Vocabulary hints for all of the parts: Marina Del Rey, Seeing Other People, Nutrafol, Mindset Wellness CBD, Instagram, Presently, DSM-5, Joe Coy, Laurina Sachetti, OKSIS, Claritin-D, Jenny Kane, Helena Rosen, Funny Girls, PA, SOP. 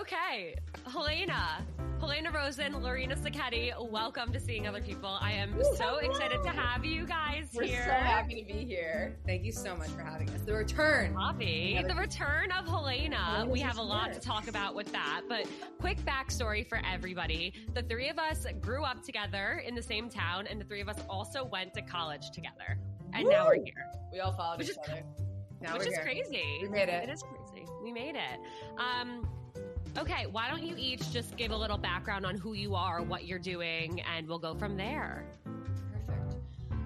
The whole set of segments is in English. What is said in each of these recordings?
Okay, Helena Rosen, Laurina Sachetti, welcome to Seeing Other People. I am so excited to have you guys here. We're so happy to be here. Thank you so much for having us. The return. Poppy, the return of Helena. We have a lot to talk about with that, but quick backstory for everybody. The three of us grew up together in the same town, and the three of us also went to college together. And now we're here. We all followed each other. Which is crazy. We made it. It is crazy. We made it. Okay, why don't you each just give a little background on who you are, what you're doing, and we'll go from there. Perfect.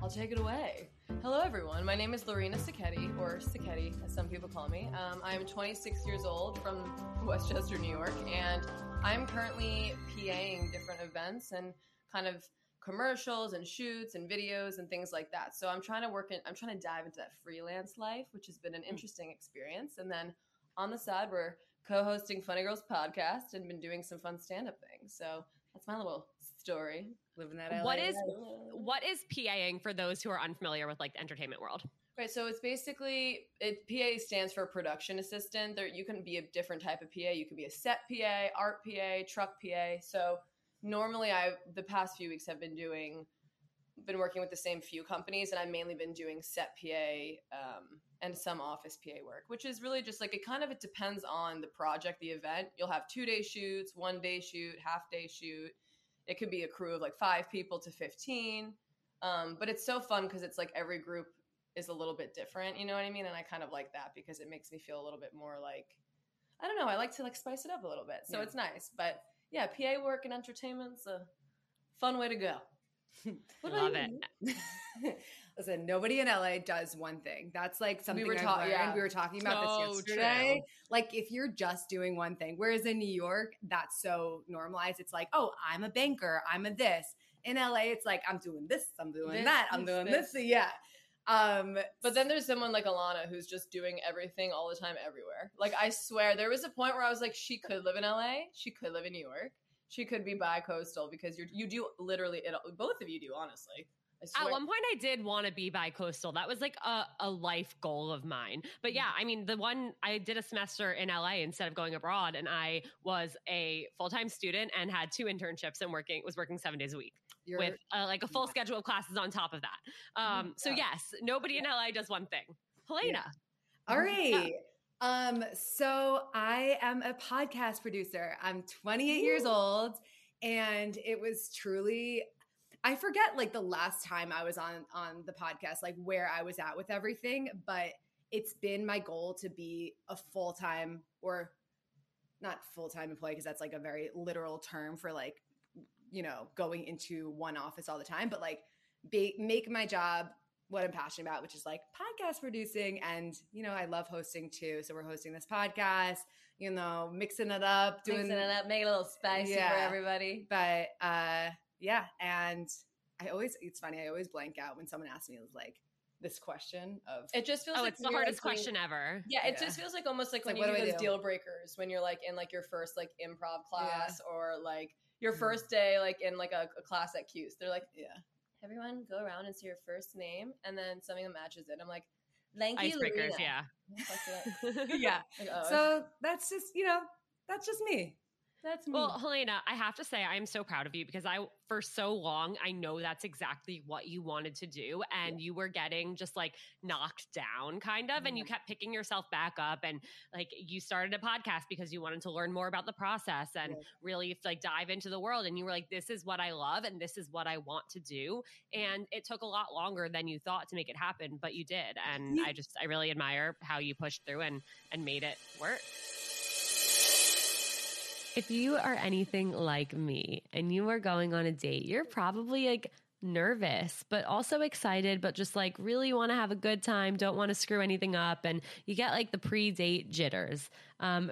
I'll take it away. Hello, everyone. My name is Laurina Sachetti, or Sachetti, as some people call me. I'm 26 years old from Westchester, New York, and I'm currently PAing different events and kind of commercials and shoots and videos and things like that. So I'm trying to dive into that freelance life, which has been an interesting experience. And then on the side, we're co-hosting Funny Girls podcast and been doing some fun stand-up things. So that's my little story. Living that LA What is PAing for those who are unfamiliar with like the entertainment world? Right. So it's basically PA stands for production assistant. There you can be a different type of PA. You could be a set PA, art PA, truck PA. So normally the past few weeks have been working with the same few companies, and I've mainly been doing set PA and some office PA work, which is really just like it depends on the project, the event. You'll have 2-day shoots, 1-day shoot, half-day shoot. It could be a crew of like 5 people to 15. But it's so fun because it's like every group is a little bit different, you know what I mean? And I kind of like that because it makes me feel a little bit more like, I don't know, I like to like spice it up a little bit. So it's nice. But yeah, PA work and entertainment's a fun way to go. Love it. Listen, nobody in LA does one thing. That's like something we were talking about this yesterday. True. Like if you're just doing one thing, whereas in New York, that's so normalized. It's like, oh, I'm a banker. I'm a this. In LA, it's like, I'm doing this. I'm doing that. I'm doing this. Yeah. But then there's someone like Alana who's just doing everything all the time everywhere. Like I swear there was a point where I was like, she could live in LA. She could live in New York. She could be bi-coastal because you do literally it. Both of you do, honestly. At one point, I did want to be bi-coastal. That was like a life goal of mine. But yeah, I mean, I did a semester in LA instead of going abroad, and I was a full-time student and had 2 internships and was working 7 days a week with like a full schedule of classes on top of that. So yes, nobody in LA does one thing. Helena. Yeah. All right. Yeah. So I am a podcast producer. I'm 28 years old, and it was truly, I forget like the last time I was on the podcast, like where I was at with everything, but it's been my goal to be a full-time or not full-time employee. Cause that's like a very literal term for like, you know, going into one office all the time, but like make my job what I'm passionate about, which is like podcast producing. And, you know, I love hosting too. So we're hosting this podcast, you know, mixing it up, make it a little spicy for everybody. But, yeah. And it's funny. I always blank out when someone asks me like this question of, it just feels like it's the hardest question ever. Yeah. It just feels like almost like when you do those deal breakers, when you're like in like your first like improv class or like your first day, like in like a class at Q's, they're like, everyone go around and say your first name, and then something that matches it. I'm like, lanky Icebreakers, Laurina. Yeah. Like, oh. So that's just me. That's me. Well, Helena, I have to say I'm so proud of you because for so long, I know that's exactly what you wanted to do. And you were getting just like knocked down kind of, and you kept picking yourself back up, and like you started a podcast because you wanted to learn more about the process and really like dive into the world. And you were like, this is what I love and this is what I want to do. And it took a lot longer than you thought to make it happen, but you did. And I really admire how you pushed through and made it work. If you are anything like me and you are going on a date, you're probably like nervous, but also excited, but just like really want to have a good time, don't want to screw anything up. And you get like the pre-date jitters.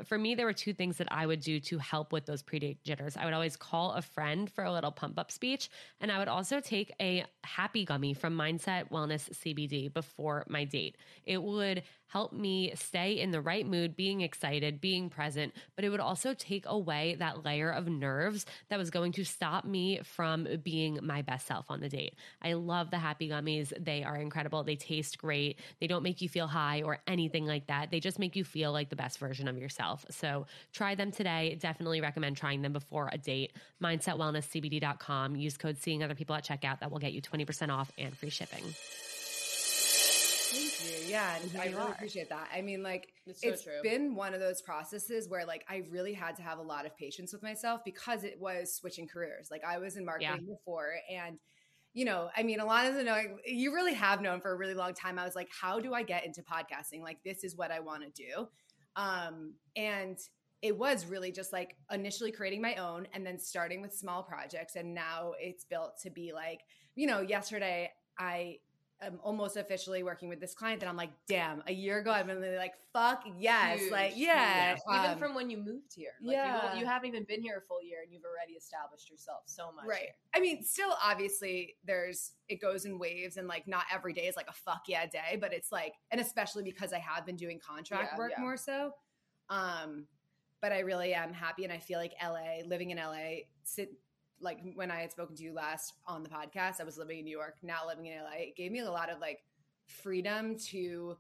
For me, there were two things that I would do to help with those pre-date jitters. I would always call a friend for a little pump-up speech, and I would also take a happy gummy from Mindset Wellness CBD before my date. It would help me stay in the right mood, being excited, being present, but it would also take away that layer of nerves that was going to stop me from being my best self on the date. I love the happy gummies. They are incredible. They taste great. They don't make you feel high or anything like that. They just make you feel like the best version of yourself. So try them today. Definitely recommend trying them before a date. MindsetWellnessCBD.com. Use code Seeing Other People at checkout. That will get you 20% off and free shipping. Thank you. Yeah. And I really appreciate that. I mean, like, it's been one of those processes where like I really had to have a lot of patience with myself because it was switching careers. Like I was in marketing before, and you know, I mean, Alana's knowing, you really have known for a really long time. I was like, how do I get into podcasting? Like, this is what I want to do. And it was really just like initially creating my own and then starting with small projects. And now it's built to be like, you know, yesterday I'm almost officially working with this client that I'm like, damn, a year ago, I've been like, fuck yes. Huge. Like, yeah. Even from when you moved here, like you haven't even been here a full year and you've already established yourself so much. Right. Here. I mean, still obviously it goes in waves, and like not every day is like a fuck yeah day, but it's like, and especially because I have been doing contract work more so. But I really am happy. And I feel like living in LA, like when I had spoken to you last on the podcast, I was living in New York, now living in LA. It gave me a lot of like freedom to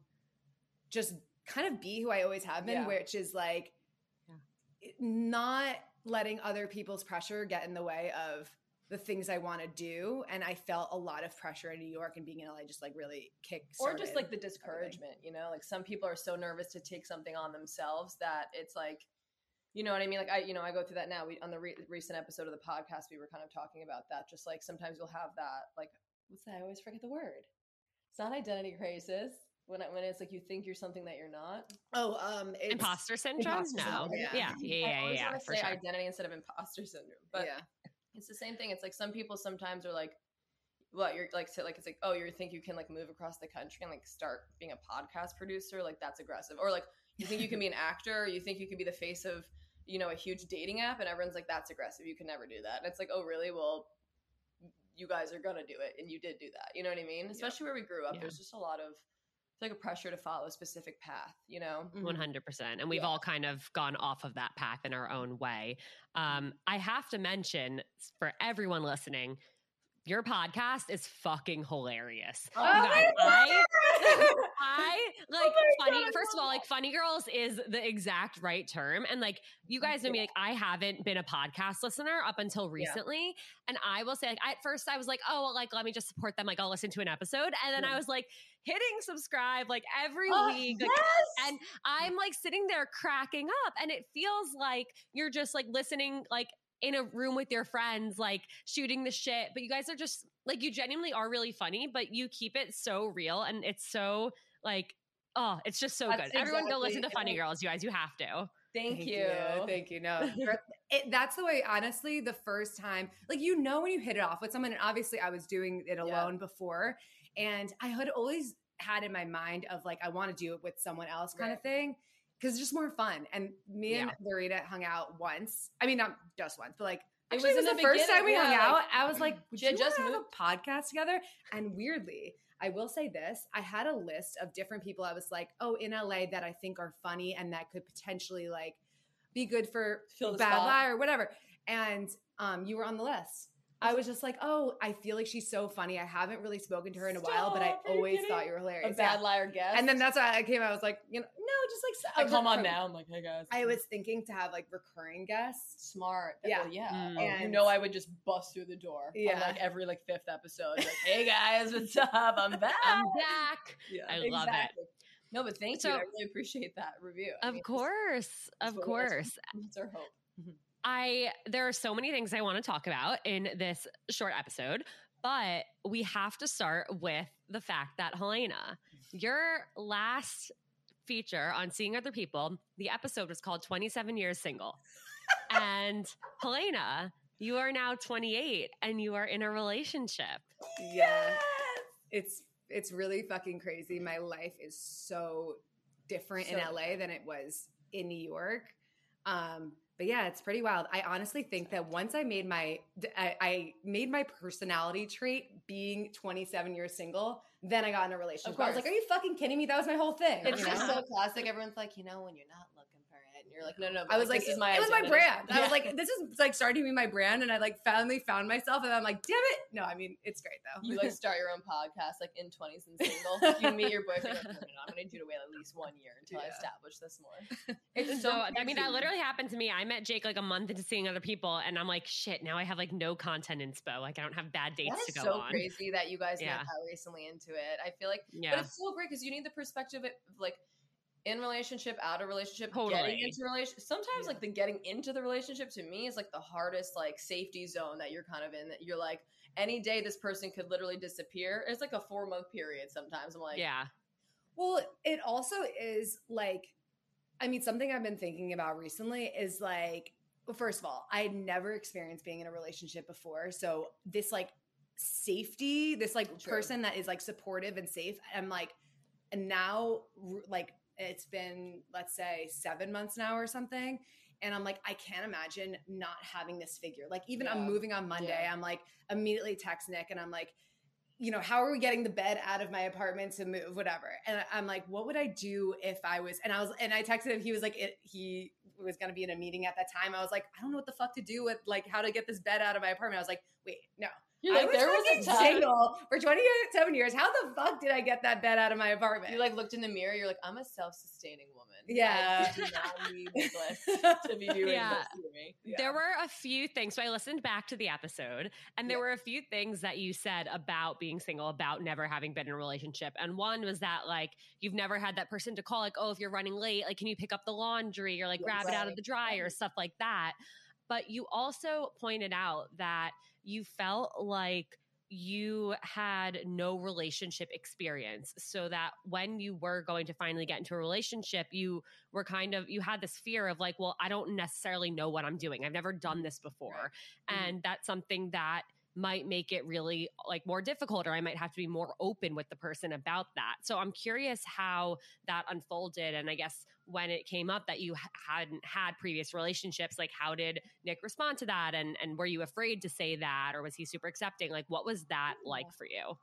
just kind of be who I always have been, which is like not letting other people's pressure get in the way of the things I want to do. And I felt a lot of pressure in New York, and being in LA just like really kick-started. Or just like the discouragement, everything. You know, like some people are so nervous to take something on themselves that it's like, you know what I mean? Like I go through that now. On the recent episode of the podcast, we were kind of talking about that. Just like sometimes you'll have that, like, what's that? I always forget the word. It's not identity crisis. When it's like you think you're something that you're not. Oh, it's imposter syndrome. No, I for say sure. Identity instead of imposter syndrome, but it's the same thing. It's like some people sometimes are like, what you're like, so like it's like, oh, you think you can like move across the country and like start being a podcast producer? Like that's aggressive. Or like you think you can be an actor? Or you think you can be the face of, you know, a huge dating app? And everyone's like, that's aggressive. You can never do that. And it's like, oh, really? Well, you guys are going to do it. And you did do that. You know what I mean? Especially where we grew up. Yeah. There's just a lot of like a pressure to follow a specific path, you know? 100%. And we've all kind of gone off of that path in our own way. I have to mention for everyone listening, your podcast is fucking hilarious. Oh, my God. I like funny. God, first of all, like Funny Girls is the exact right term. And like, you guys know me, like I haven't been a podcast listener up until recently. Yeah. And I will say, like, at first I was like, oh, well, like, let me just support them. Like I'll listen to an episode. And then I was like, hitting subscribe like every week. Like, and I'm like sitting there cracking up, and it feels like you're just like listening, like in a room with your friends, like shooting the shit, but you guys are just like, you genuinely are really funny, but you keep it so real. And it's so like, oh, it's just so good. Everyone go listen to Funny Girls. You guys, you have to. Thank you. Thank you. No, that's the way, honestly, the first time, like, you know, when you hit it off with someone, and obviously I was doing it alone before. And I had always had in my mind of like, I want to do it with someone else kind of thing. Because it's just more fun. And me and Laurina hung out once. I mean, not just once, but like, actually, it was the first time we hung out. Like, I was like, would you just have a podcast together? And weirdly, I will say this. I had a list of different people I was like, oh, in LA that I think are funny and that could potentially like be good for Bad Lie or whatever. And you were on the list. I was just like, oh, I feel like she's so funny. I haven't really spoken to her in a while, but I always thought you were hilarious. A Bad Liar guest. And then that's why I came. I was like, you know, no, just like I come on now. I'm like, hey guys. I was thinking to have like recurring guests. Smart. Yeah. Well, yeah. Mm. And you know, I would just bust through the door. Yeah. On, like every like fifth episode. Like, hey guys, what's up? I'm back. I'm back. Yeah. I love it. No, but thank you. I really appreciate that review. Of course. That's our hope. Mm-hmm. There are so many things I want to talk about in this short episode, but we have to start with the fact that Helena, your last feature on Seeing Other People, the episode was called 27 Years Single. And Helena, you are now 28 and you are in a relationship. Yeah. It's really fucking crazy. My life is so different in LA than it was in New York. But yeah, it's pretty wild. I honestly think that once I made my personality trait being 27 years single, then I got in a relationship. Of course. I was like, are you fucking kidding me? That was my whole thing. It's just so classic. Everyone's like, you know, when you're not looking for it. And you're like, no. But I was like, it was my brand. Yeah. I was like, this is like starting to be my brand. And I like finally found myself and I'm like, damn it. No, I mean, it's great though. You like start your own podcast, like in 20s and single. You meet your boyfriend. Like, I'm going to do it away at least 1 year until I establish this more. It's so, I mean, that literally happened to me. I met Jake like a month into Seeing Other People and I'm like, shit, now I have like no content inspo. Like I don't have bad dates to go on. That's so crazy that you guys met that recently into it. I feel like, but it's so great because you need the perspective of like in relationship, out of relationship, getting into relationship. Sometimes like the getting into the relationship to me is like the hardest like safety zone that you're kind of in, that you're like any day this person could literally disappear. It's like a 4-month period sometimes. I'm like, yeah. Well, it also is like, I mean, something I've been thinking about recently is like, well, first of all, I had never experienced being in a relationship before. So this like safety, this like person that is like supportive and safe. I'm like, and now like it's been, let's say 7 months now or something. And I'm like, I can't imagine not having this figure. Like even I'm moving on Monday. I'm like immediately text Nick and I'm like, you know, how are we getting the bed out of my apartment to move, whatever. And I'm like, what would I do if I was, and I texted him, he was like, he was going to be in a meeting at that time. I was like, I don't know what the fuck to do with like how to get this bed out of my apartment. I was like, wait, no. You're like, there was a time. Single for 27 years. How the fuck did I get that bed out of my apartment? You like looked in the mirror. You're like, I'm a self-sustaining woman. Yeah. I do not need Nicholas to be doing this to me. Yeah. There were a few things. So I listened back to the episode and there were a few things that you said about being single, about never having been in a relationship. And one was that like, you've never had that person to call like, oh, if you're running late, like, can you pick up the laundry or like grab it out of the dryer, stuff like that. But you also pointed out that you felt like you had no relationship experience, so that when you were going to finally get into a relationship, you were kind of, you had this fear of like, well, I don't necessarily know what I'm doing. I've never done this before. Right. And that's something that might make it really like more difficult, or I might have to be more open with the person about that. So I'm curious how that unfolded. And I guess when it came up that you hadn't had previous relationships, like how did Nick respond to that? And were you afraid to say that, or was he super accepting? Like, what was that like for you?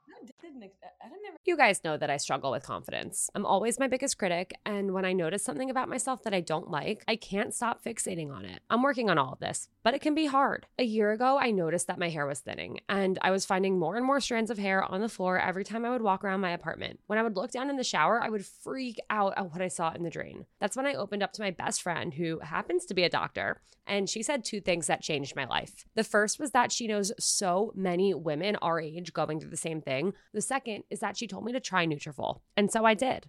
You guys know that I struggle with confidence. I'm always my biggest critic. And when I notice something about myself that I don't like, I can't stop fixating on it. I'm working on all of this, but it can be hard. A year ago, I noticed that my hair was thinning. And I was finding more and more strands of hair on the floor every time I would walk around my apartment. When I would look down in the shower, I would freak out at what I saw in the drain. That's when I opened up to my best friend, who happens to be a doctor, and she said two things that changed my life. The first was that she knows so many women our age going through the same thing. The second is that she told me to try Nutrafol, and so I did.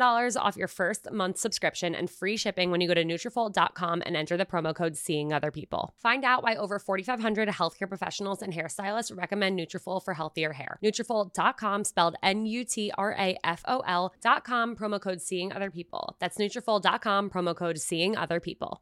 $10 off your first month subscription and free shipping when you go to Nutrafol.com and enter the promo code Seeing Other People. Find out why over 4,500 healthcare professionals and hairstylists recommend Nutrafol for healthier hair. Nutrafol.com, spelled Nutrafol.com, promo code Seeing Other People. That's Nutrafol.com, promo code Seeing Other People.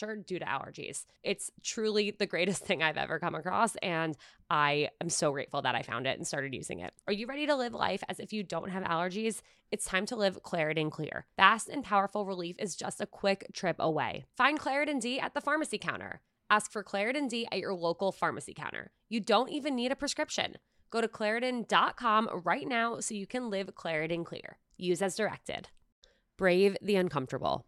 due to allergies. It's truly the greatest thing I've ever come across, and I am so grateful that I found it and started using it. Are you ready to live life as if you don't have allergies? It's time to live Claritin Clear. Fast and powerful relief is just a quick trip away. Find Claritin-D at the pharmacy counter. Ask for Claritin-D at your local pharmacy counter. You don't even need a prescription. Go to Claritin.com right now so you can live Claritin Clear. Use as directed. Brave the uncomfortable.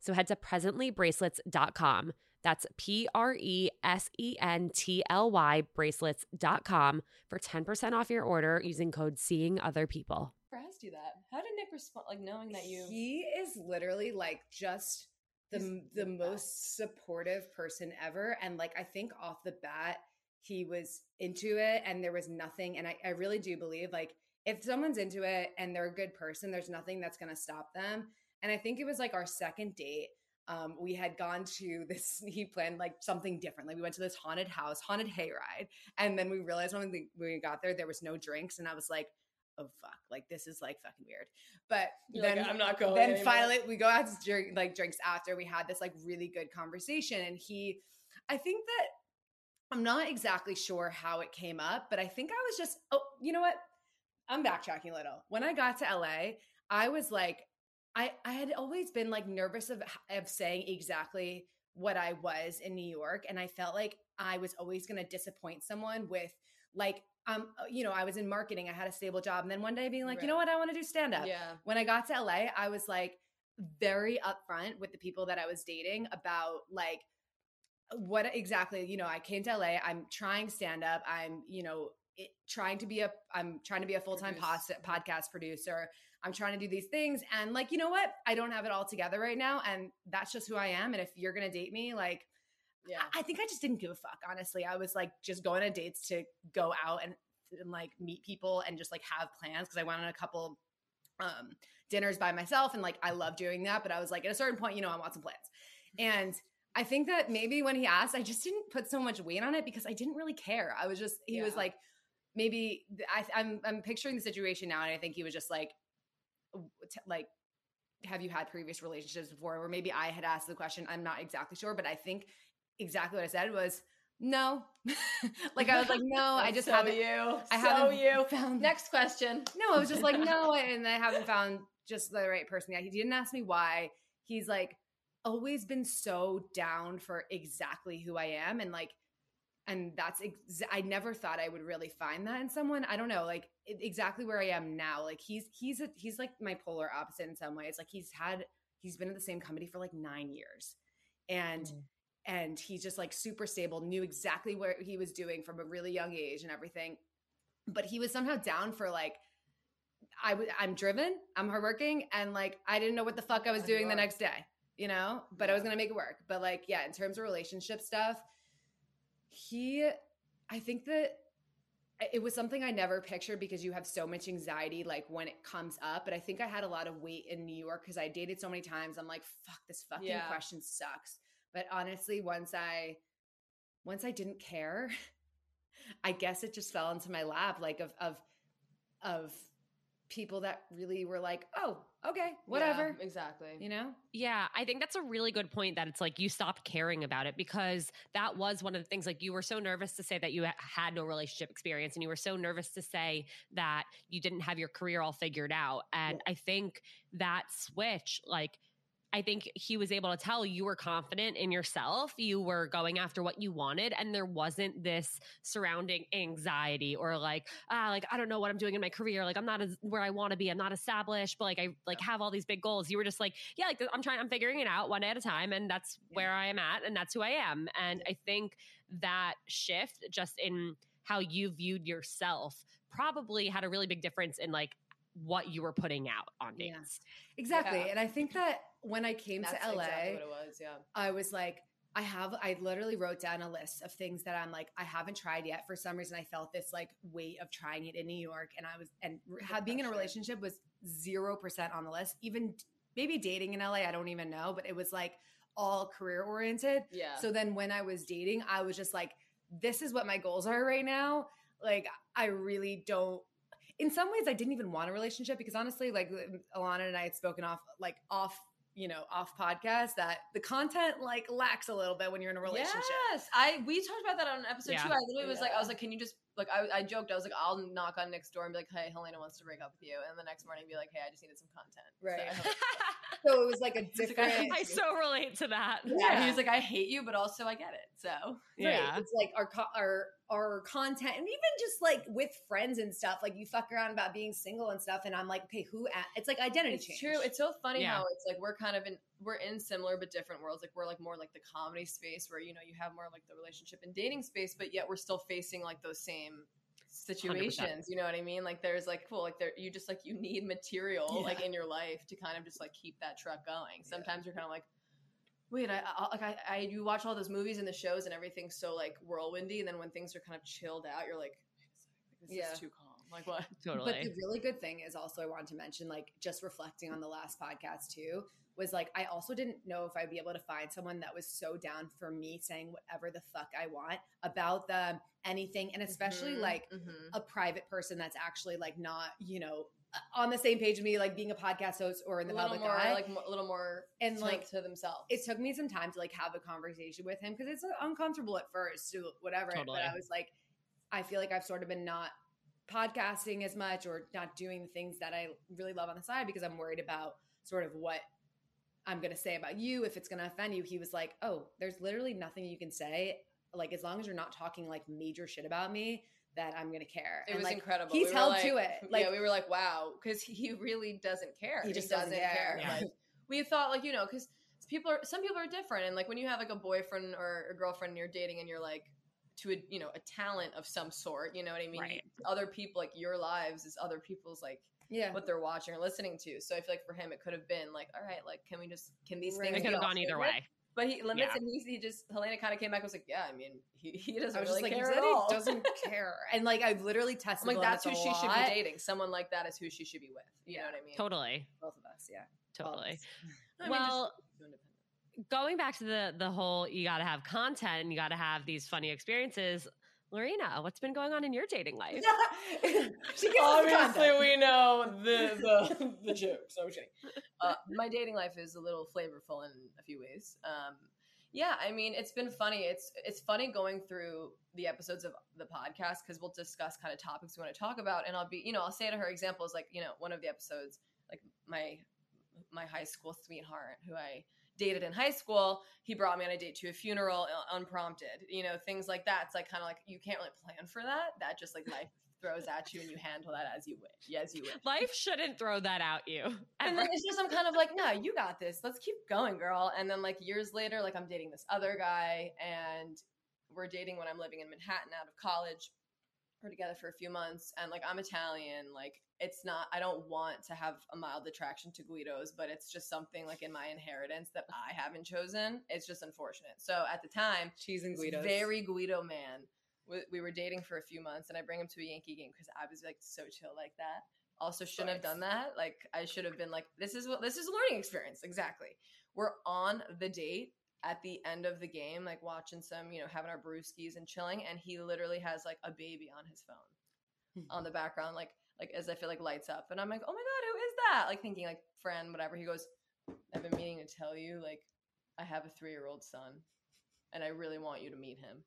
So head to presentlybracelets.com. That's Presently bracelets.com for 10% off your order using code Seeing Other People. Has to do that. How did Nick respond? Like knowing that you, he is literally like just the most supportive person ever. And like I think off the bat, he was into it, and there was nothing. And I really do believe like if someone's into it and they're a good person, there's nothing that's gonna stop them. And I think it was like our second date. We had gone to this, he planned like something different. Like we went to this haunted house, haunted hayride. And then we realized when we got there, there was no drinks. And I was like, oh fuck, like this is like fucking weird. But you're then like, I'm not going. Then finally we go out to drink, like drinks after. We had this like really good conversation, and he, I think that I'm not exactly sure how it came up, but I think I was just, oh, you know what? I'm backtracking a little. When I got to LA, I was like, I had always been like nervous of saying exactly what I was in New York, and I felt like I was always going to disappoint someone with like, you know, I was in marketing, I had a stable job. And then one day being like, right, you know what? I want to do stand up. Yeah. When I got to LA, I was like very upfront with the people that I was dating about like what exactly, you know, I came to LA, I'm trying stand up. I'm, you know, I'm trying to be a full-time podcast producer. I'm trying to do these things. And like, you know what? I don't have it all together right now. And that's just who I am. And if you're going to date me, like, yeah, I think I just didn't give a fuck. Honestly, I was like just going on dates to go out and like meet people and just like have plans. Cause I went on a couple dinners by myself. And like, I love doing that, but I was like, at a certain point, you know, I want some plans. And I think that maybe when he asked, I just didn't put so much weight on it because I didn't really care. I was just, he was like, maybe I'm picturing the situation now. And I think he was just like, have you had previous relationships before? Or maybe I had asked the question. I'm not exactly sure, but I think exactly what I said was no. Like I was like, no, I just haven't. Next question. No, I was just like, no. And I haven't found just the right person yet. He didn't ask me why. He's like always been so down for exactly who I am. And like, and that's, I never thought I would really find that in someone. I don't know, like exactly where I am now. Like he's like my polar opposite in some ways. Like he's been at the same company for like 9 years and he's just like super stable, knew exactly what he was doing from a really young age and everything. But he was somehow down for like, I'm driven, I'm hardworking. And like, I didn't know what the fuck I was doing the next day, you know, but I was going to make it work. But like, yeah, in terms of relationship stuff, I think that it was something I never pictured because you have so much anxiety, like when it comes up, but I think I had a lot of weight in New York because I dated so many times. I'm like, fuck, this fucking question sucks. But honestly, once I didn't care, I guess it just fell into my lap, like of people that really were like, oh, okay, whatever. Yeah, exactly. You know? Yeah. I think that's a really good point that it's like, you stopped caring about it because that was one of the things, like you were so nervous to say that you had no relationship experience and you were so nervous to say that you didn't have your career all figured out. And I think that switch, like, I think he was able to tell you were confident in yourself. You were going after what you wanted. And there wasn't this surrounding anxiety or like, I don't know what I'm doing in my career. Like, I'm not where I want to be. I'm not established, but like, I like have all these big goals. You were just like, yeah, like I'm figuring it out one day at a time. And that's where I am at. And that's who I am. And I think that shift just in how you viewed yourself probably had a really big difference in like what you were putting out on dates. Yeah. Exactly. Yeah. And I think that, when I came to LA, exactly what it was, I was like, I literally wrote down a list of things that I'm like, I haven't tried yet. For some reason, I felt this like weight of trying it in New York. And being in a relationship was 0% on the list, even maybe dating in LA. I don't even know, but it was like all career oriented. Yeah. So then when I was dating, I was just like, this is what my goals are right now. Like, I really don't. In some ways I didn't even want a relationship because honestly, like Alana and I had spoken off podcast that the content like lacks a little bit when you're in a relationship. Yes. We talked about that on an episode too. I literally was like, I was like, can you just like, I joked. I was like, I'll knock on Nick's door and be like, hey, Helena wants to break up with you. And the next morning be like, hey, I just needed some content. Right. So it was like a different. I so relate to that. Yeah. He was like, I hate you, but also I get it. So yeah, it's like our content and even just like with friends and stuff, like you fuck around about being single and stuff. And I'm like, okay, it's like identity change. True. It's so funny how it's like, we're in similar, but different worlds. Like we're like more like the comedy space where, you know, you have more like the relationship and dating space, but yet we're still facing like those same situations. 100%. You know what I mean? Like there's like, cool. Like there, you just like, you need material like in your life to kind of just like keep that truck going. Sometimes you're kind of like, wait, you watch all those movies and the shows and everything's so like whirlwindy. And then when things are kind of chilled out, you're like, this is too calm. Like what? Totally. But the really good thing is also I wanted to mention, like just reflecting on the last podcast too, was like, I also didn't know if I'd be able to find someone that was so down for me saying whatever the fuck I want about them, anything. And especially like a private person that's actually like not, you know, on the same page with me, like being a podcast host or in the public eye, like a little more and like to themselves. It took me some time to like have a conversation with him because it's uncomfortable at first, so whatever. Totally. But I was like, I feel like I've sort of been not podcasting as much or not doing the things that I really love on the side because I'm worried about sort of what I'm going to say about you, if it's going to offend you. He was like, oh, there's literally nothing you can say. Like, as long as you're not talking like major shit about me, that I'm going to care. It was like, incredible. He's held to it. Like, yeah, we were like, wow. Cause he really doesn't care. He just doesn't care. Yeah. Like, we thought like, you know, cause some people are different. And like, when you have like a boyfriend or a girlfriend and you're dating and you're like, to a, you know, a talent of some sort, you know what I mean? Right. Other people, like your lives is other people's, like what they're watching or listening to. So I feel like for him, it could have been like, all right, like, can we just, can these things, it could have gone either way. But he limits and he just, Helena kind of came back and was like, yeah, I mean, he doesn't really care at all. He doesn't care. And like, I've literally tested I'm like, that's who she should be dating. Someone like that is who she should be with. You know what I mean? Totally. Both of us. Yeah. Totally. Well, going back to the whole, you got to have content, you got to have these funny experiences. Laurina, what's been going on in your dating life? Obviously, we know the jokes. So I'm kidding. My dating life is a little flavorful in a few ways. Yeah, I mean, it's been funny. It's funny going through the episodes of the podcast because we'll discuss kind of topics we want to talk about, and I'll be, you know, I'll say to her examples like, you know, one of the episodes, like my high school sweetheart who I dated in high school, he brought me on a date to a funeral unprompted, you know, things like that. It's like kind of like you can't really plan for that. That just like life throws at you and you handle that as you wish. Yes, you wish. Life shouldn't throw that at you. Ever. And then it's just I'm kind of like, no, you got this. Let's keep going, girl. And then like years later, like I'm dating this other guy and we're dating when I'm living in Manhattan out of college. We're together for a few months and like I'm Italian, like it's not, I don't want to have a mild attraction to Guidos, but it's just something like in my inheritance that I haven't chosen. It's just unfortunate. So at the time, cheese and Guidos, very Guido man. We were dating for a few months and I bring him to a Yankee game because I was like so chill like that. Also shouldn't have done that. Like I should have been like, this is a learning experience. Exactly. We're on the date at the end of the game, like watching some, you know, having our brewskis and chilling. And he literally has like a baby on his phone on the background, like as I feel like lights up. And I'm like, oh my God, who is that? Like thinking like friend, whatever. He goes, I've been meaning to tell you, like I have a 3-year-old son and I really want you to meet him.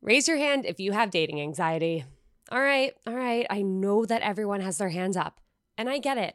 Raise your hand if you have dating anxiety. All right. I know that everyone has their hands up and I get it.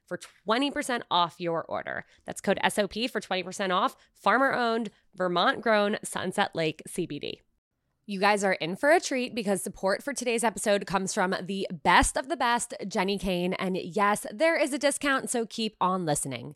for 20% off your order. That's code SOP for 20% off. Farmer-owned, Vermont-grown Sunset Lake CBD. You guys are in for a treat because support for today's episode comes from the best of the best, Jenny Kane. And yes, there is a discount, so keep on listening.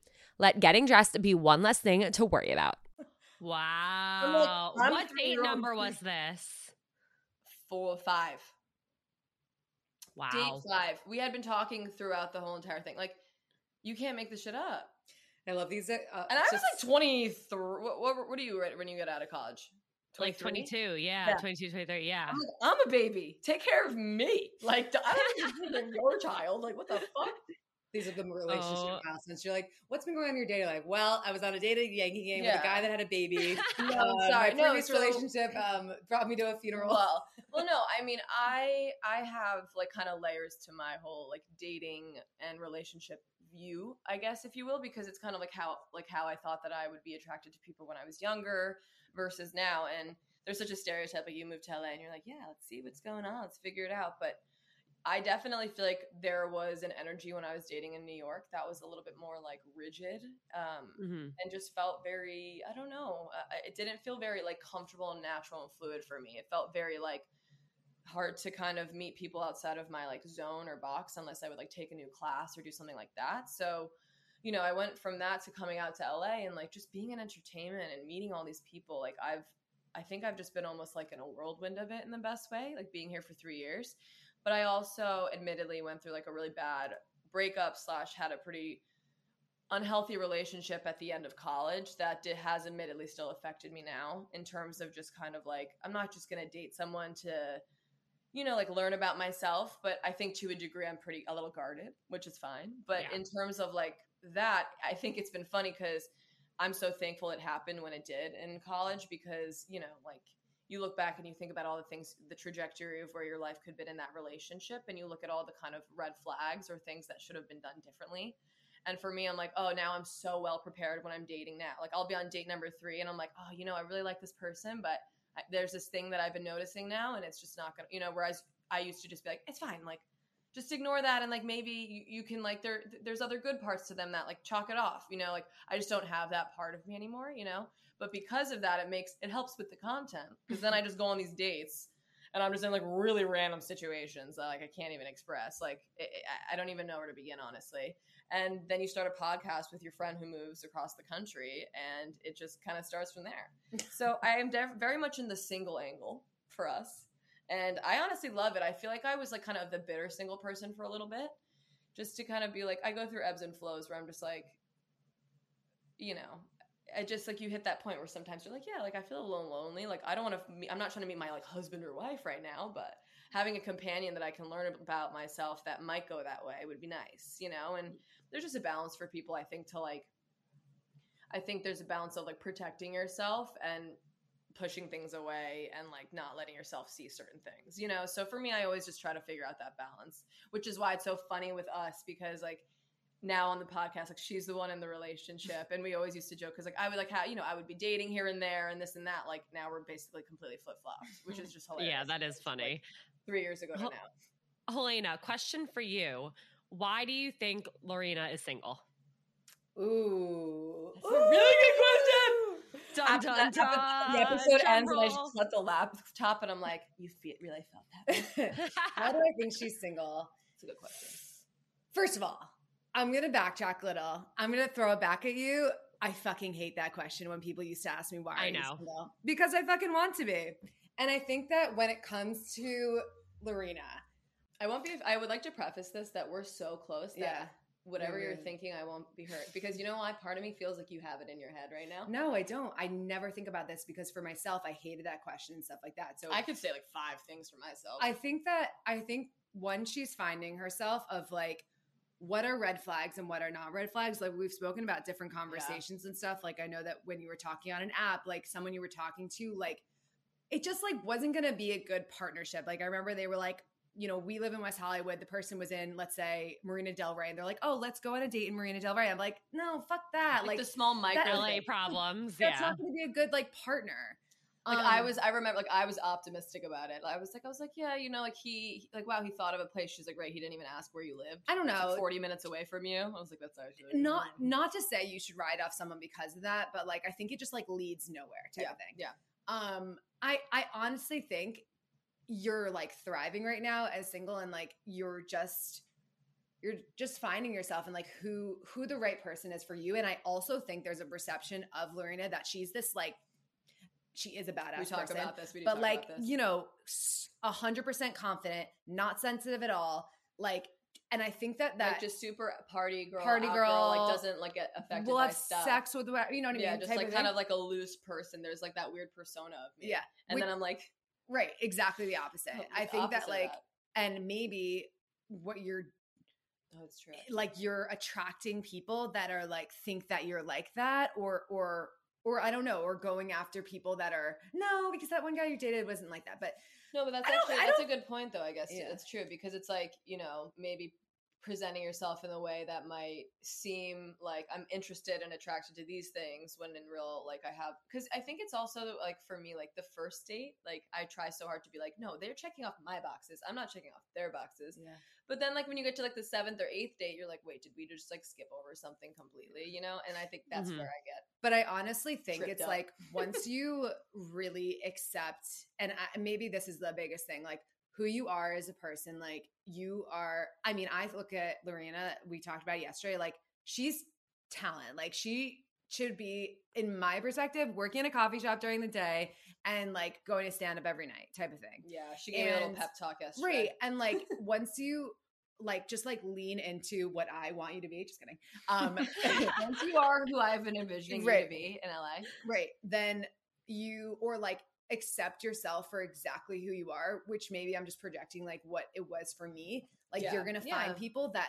Let getting dressed be one less thing to worry about. Wow. Like, what date number was this? 4 or 5. Wow. Date 5. We had been talking throughout the whole entire thing. Like, you can't make this shit up. I love these. And I was like 23. What are you when you get out of college? 23? Like 22. Yeah. 22, 23. Yeah. I'm a baby. Take care of me. Like, I don't even your child. Like, what the fuck? These are the relationship assets. You're like, what's been going on in your day? You're like, well, I was on a date at a Yankee game with a guy that had a baby. My previous relationship brought me to a funeral. Well, no, I mean, I have like kind of layers to my whole like dating and relationship view, I guess, if you will, because it's kind of like how I thought that I would be attracted to people when I was younger versus now. And there's such a stereotype that you move to LA and you're like, yeah, let's see what's going on. Let's figure it out. But I definitely feel like there was an energy when I was dating in New York that was a little bit more like rigid and just felt very, I don't know. It didn't feel very like comfortable and natural and fluid for me. It felt very like hard to kind of meet people outside of my like zone or box unless I would like take a new class or do something like that. So, you know, I went from that to coming out to LA and like just being in entertainment and meeting all these people. Like I think I've just been almost like in a whirlwind of it in the best way, like being here for 3 years. But I also admittedly went through like a really bad breakup / had a pretty unhealthy relationship at the end of college that has admittedly still affected me now in terms of just kind of like, I'm not just going to date someone to, you know, like learn about myself. But I think to a degree, I'm a little guarded, which is fine. But in terms of like that, I think it's been funny because I'm so thankful it happened when it did in college because, you know, like, you look back and you think about all the things, the trajectory of where your life could have been in that relationship. And you look at all the kind of red flags or things that should have been done differently. And for me, I'm like, oh, now I'm so well prepared when I'm dating now. Like I'll be on date number 3 and I'm like, oh, you know, I really like this person, but there's this thing that I've been noticing now and it's just not going to, you know, whereas I used to just be like, it's fine. Like just ignore that. And like, maybe you can like, there's other good parts to them that like chalk it off, you know, like I just don't have that part of me anymore, you know? But because of that, it helps with the content because then I just go on these dates and I'm just in like really random situations that like I can't even express. Like I don't even know where to begin, honestly. And then you start a podcast with your friend who moves across the country and it just kind of starts from there. So I am very much in the single angle for us. And I honestly love it. I feel like I was like kind of the bitter single person for a little bit just to kind of be like, I go through ebbs and flows where I'm just like, you know, I just like you hit that point where sometimes you're like, yeah, like I feel a little lonely. Like I don't want to, I'm not trying to meet my like husband or wife right now, but having a companion that I can learn about myself that might go that way would be nice, you know? And there's just a balance for people, I think, to like, I think there's a balance of like protecting yourself and pushing things away and like not letting yourself see certain things, you know? So for me, I always just try to figure out that balance, which is why it's so funny with us because like, now on the podcast, like she's the one in the relationship. And we always used to joke because like I would like how, you know, I would be dating here and there and this and that. Like now we're basically completely flip-flopped, which is just hilarious. Yeah, that is funny. Like 3 years ago to now. Helena, question for you. Why do you think Laurina is single? Ooh. That's a really good question. Dun, dun, dun. The episode ends and I just let the laptop and I'm like, you really felt that. Why do I think she's single? It's a good question. First of all, I'm going to backtrack a little. I'm going to throw it back at you. I fucking hate that question when people used to ask me why. I know. Because I fucking want to be. And I think that when it comes to Laurina, I would like to preface this that we're so close that whatever you're thinking, I won't be hurt. Because you know why? Part of me feels like you have it in your head right now. No, I don't. I never think about this because for myself, I hated that question and stuff like that. So I could say like 5 things for myself. I think when she's finding herself of like, what are red flags and what are not red flags? Like we've spoken about different conversations and stuff. Like I know that when you were talking on an app, like someone you were talking to, like it just like wasn't going to be a good partnership. Like I remember they were like, you know, we live in West Hollywood. The person was in, let's say, Marina Del Rey. And they're like, oh, let's go on a date in Marina Del Rey. I'm like, no, fuck that. Like the small micro LA problems. That's not going to be a good like partner. Like I remember optimistic about it. I was like, yeah, you know, like he, like, wow, he thought of a place. She's like, right. He didn't even ask where you lived. I don't know. Like 40 minutes away from you. I was like, that's actually not to say you should write off someone because of that, but like, I think it just like leads nowhere type of thing. Yeah. I honestly think you're like thriving right now as single and like, you're just you're just finding yourself and like who the right person is for you. And I also think there's a perception of Laurina that she's this like, she is a badass person. We talk about this. But like, you know, 100% confident, not sensitive at all. Like, and I think that like just super party girl, like doesn't like get affected by stuff. Sex with, you know what I mean? Yeah, just like kind of like a loose person. There's like that weird persona of me. Yeah. And then I'm like. Right. Exactly the opposite. I think that like, and maybe what you're, that's true. Like you're attracting people that are like, think that you're like that or I don't know, or going after people that are, no, because that one guy you dated wasn't like that. But no, but that's actually, that's a good point though, I guess. Yeah. That's true because it's like, you know, maybe presenting yourself in a way that might seem like I'm interested and attracted to these things when in real, like I have, cause I think it's also like for me, like the first date, like I try so hard to be like, no, they're checking off my boxes. I'm not checking off their boxes. Yeah. But then like when you get to like the 7th or 8th date, you're like, wait, did we just like skip over something completely, you know? And I think that's where I get. But I honestly think it's up. Like once you really accept, and maybe this is the biggest thing, like who you are as a person, like you are, I mean, I look at Laurina, we talked about it yesterday, like she's talent. Like she should be, in my perspective, working in a coffee shop during the day and like going to stand up every night type of thing. Yeah. She gave me a little pep talk yesterday. Right. And like, once you like, just like lean into what I want you to be, just kidding. Once you are who I've been envisioning you to be in LA. Right. Then you, or like, accept yourself for exactly who you are, which maybe I'm just projecting like what it was for me. Like you're going to find people that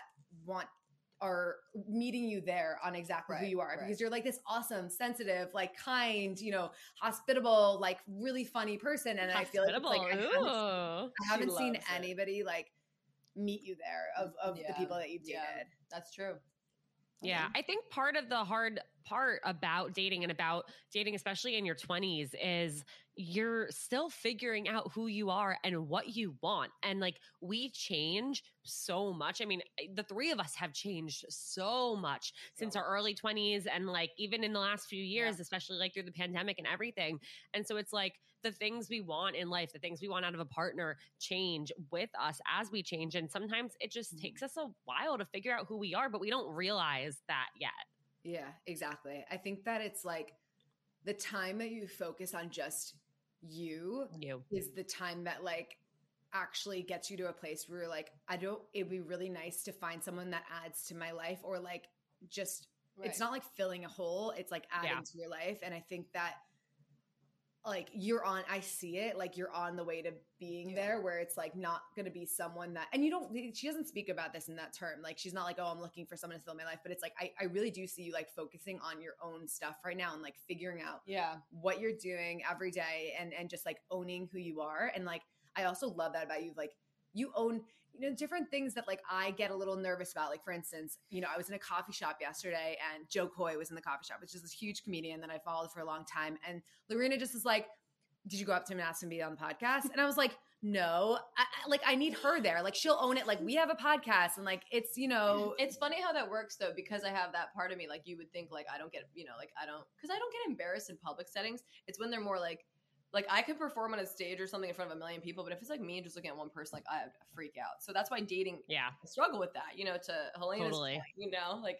are meeting you there on exactly who you are because you're like this awesome, sensitive, like kind, you know, hospitable, like really funny person. And I feel like I haven't seen anybody like meet you there of the people that you've dated. Yeah. That's true. Yeah. I think part of the hard part about dating and about dating, especially in your 20s, is you're still figuring out who you are and what you want. And like, we change so much. I mean, the three of us have changed so much since our early 20s and like even in the last few years, especially like through the pandemic and everything. And so it's like the things we want in life, the things we want out of a partner change with us as we change. And sometimes it just takes us a while to figure out who we are, but we don't realize that yet. Yeah, exactly. I think that it's like the time that you focus on just you is the time that like actually gets you to a place where you're like, it'd be really nice to find someone that adds to my life or like just, it's not like filling a hole. It's like adding to your life. And I think that like I see it, like you're on the way to being there where it's like not going to be someone that, and she doesn't speak about this in that term. Like she's not like, oh, I'm looking for someone to fill my life. But it's like, I really do see you like focusing on your own stuff right now and like figuring out what you're doing every day and just like owning who you are. And like, I also love that about you. Like you own, you know, different things that like I get a little nervous about. Like for instance, you know, I was in a coffee shop yesterday and Joe Coy was in the coffee shop, which is this huge comedian that I followed for a long time. And Laurina just was like, did you go up to him and ask him to be on the podcast? And I was like, no, I need her there. Like she'll own it. Like we have a podcast and like, it's, you know, it's funny how that works though, because I have that part of me. Like you would think like, I don't get, you know, like cause I don't get embarrassed in public settings. It's when they're more like I could perform on a stage or something in front of a million people, but if it's like me just looking at one person, like I freak out. So that's why dating, I struggle with that, you know, to Helena's point, you know, like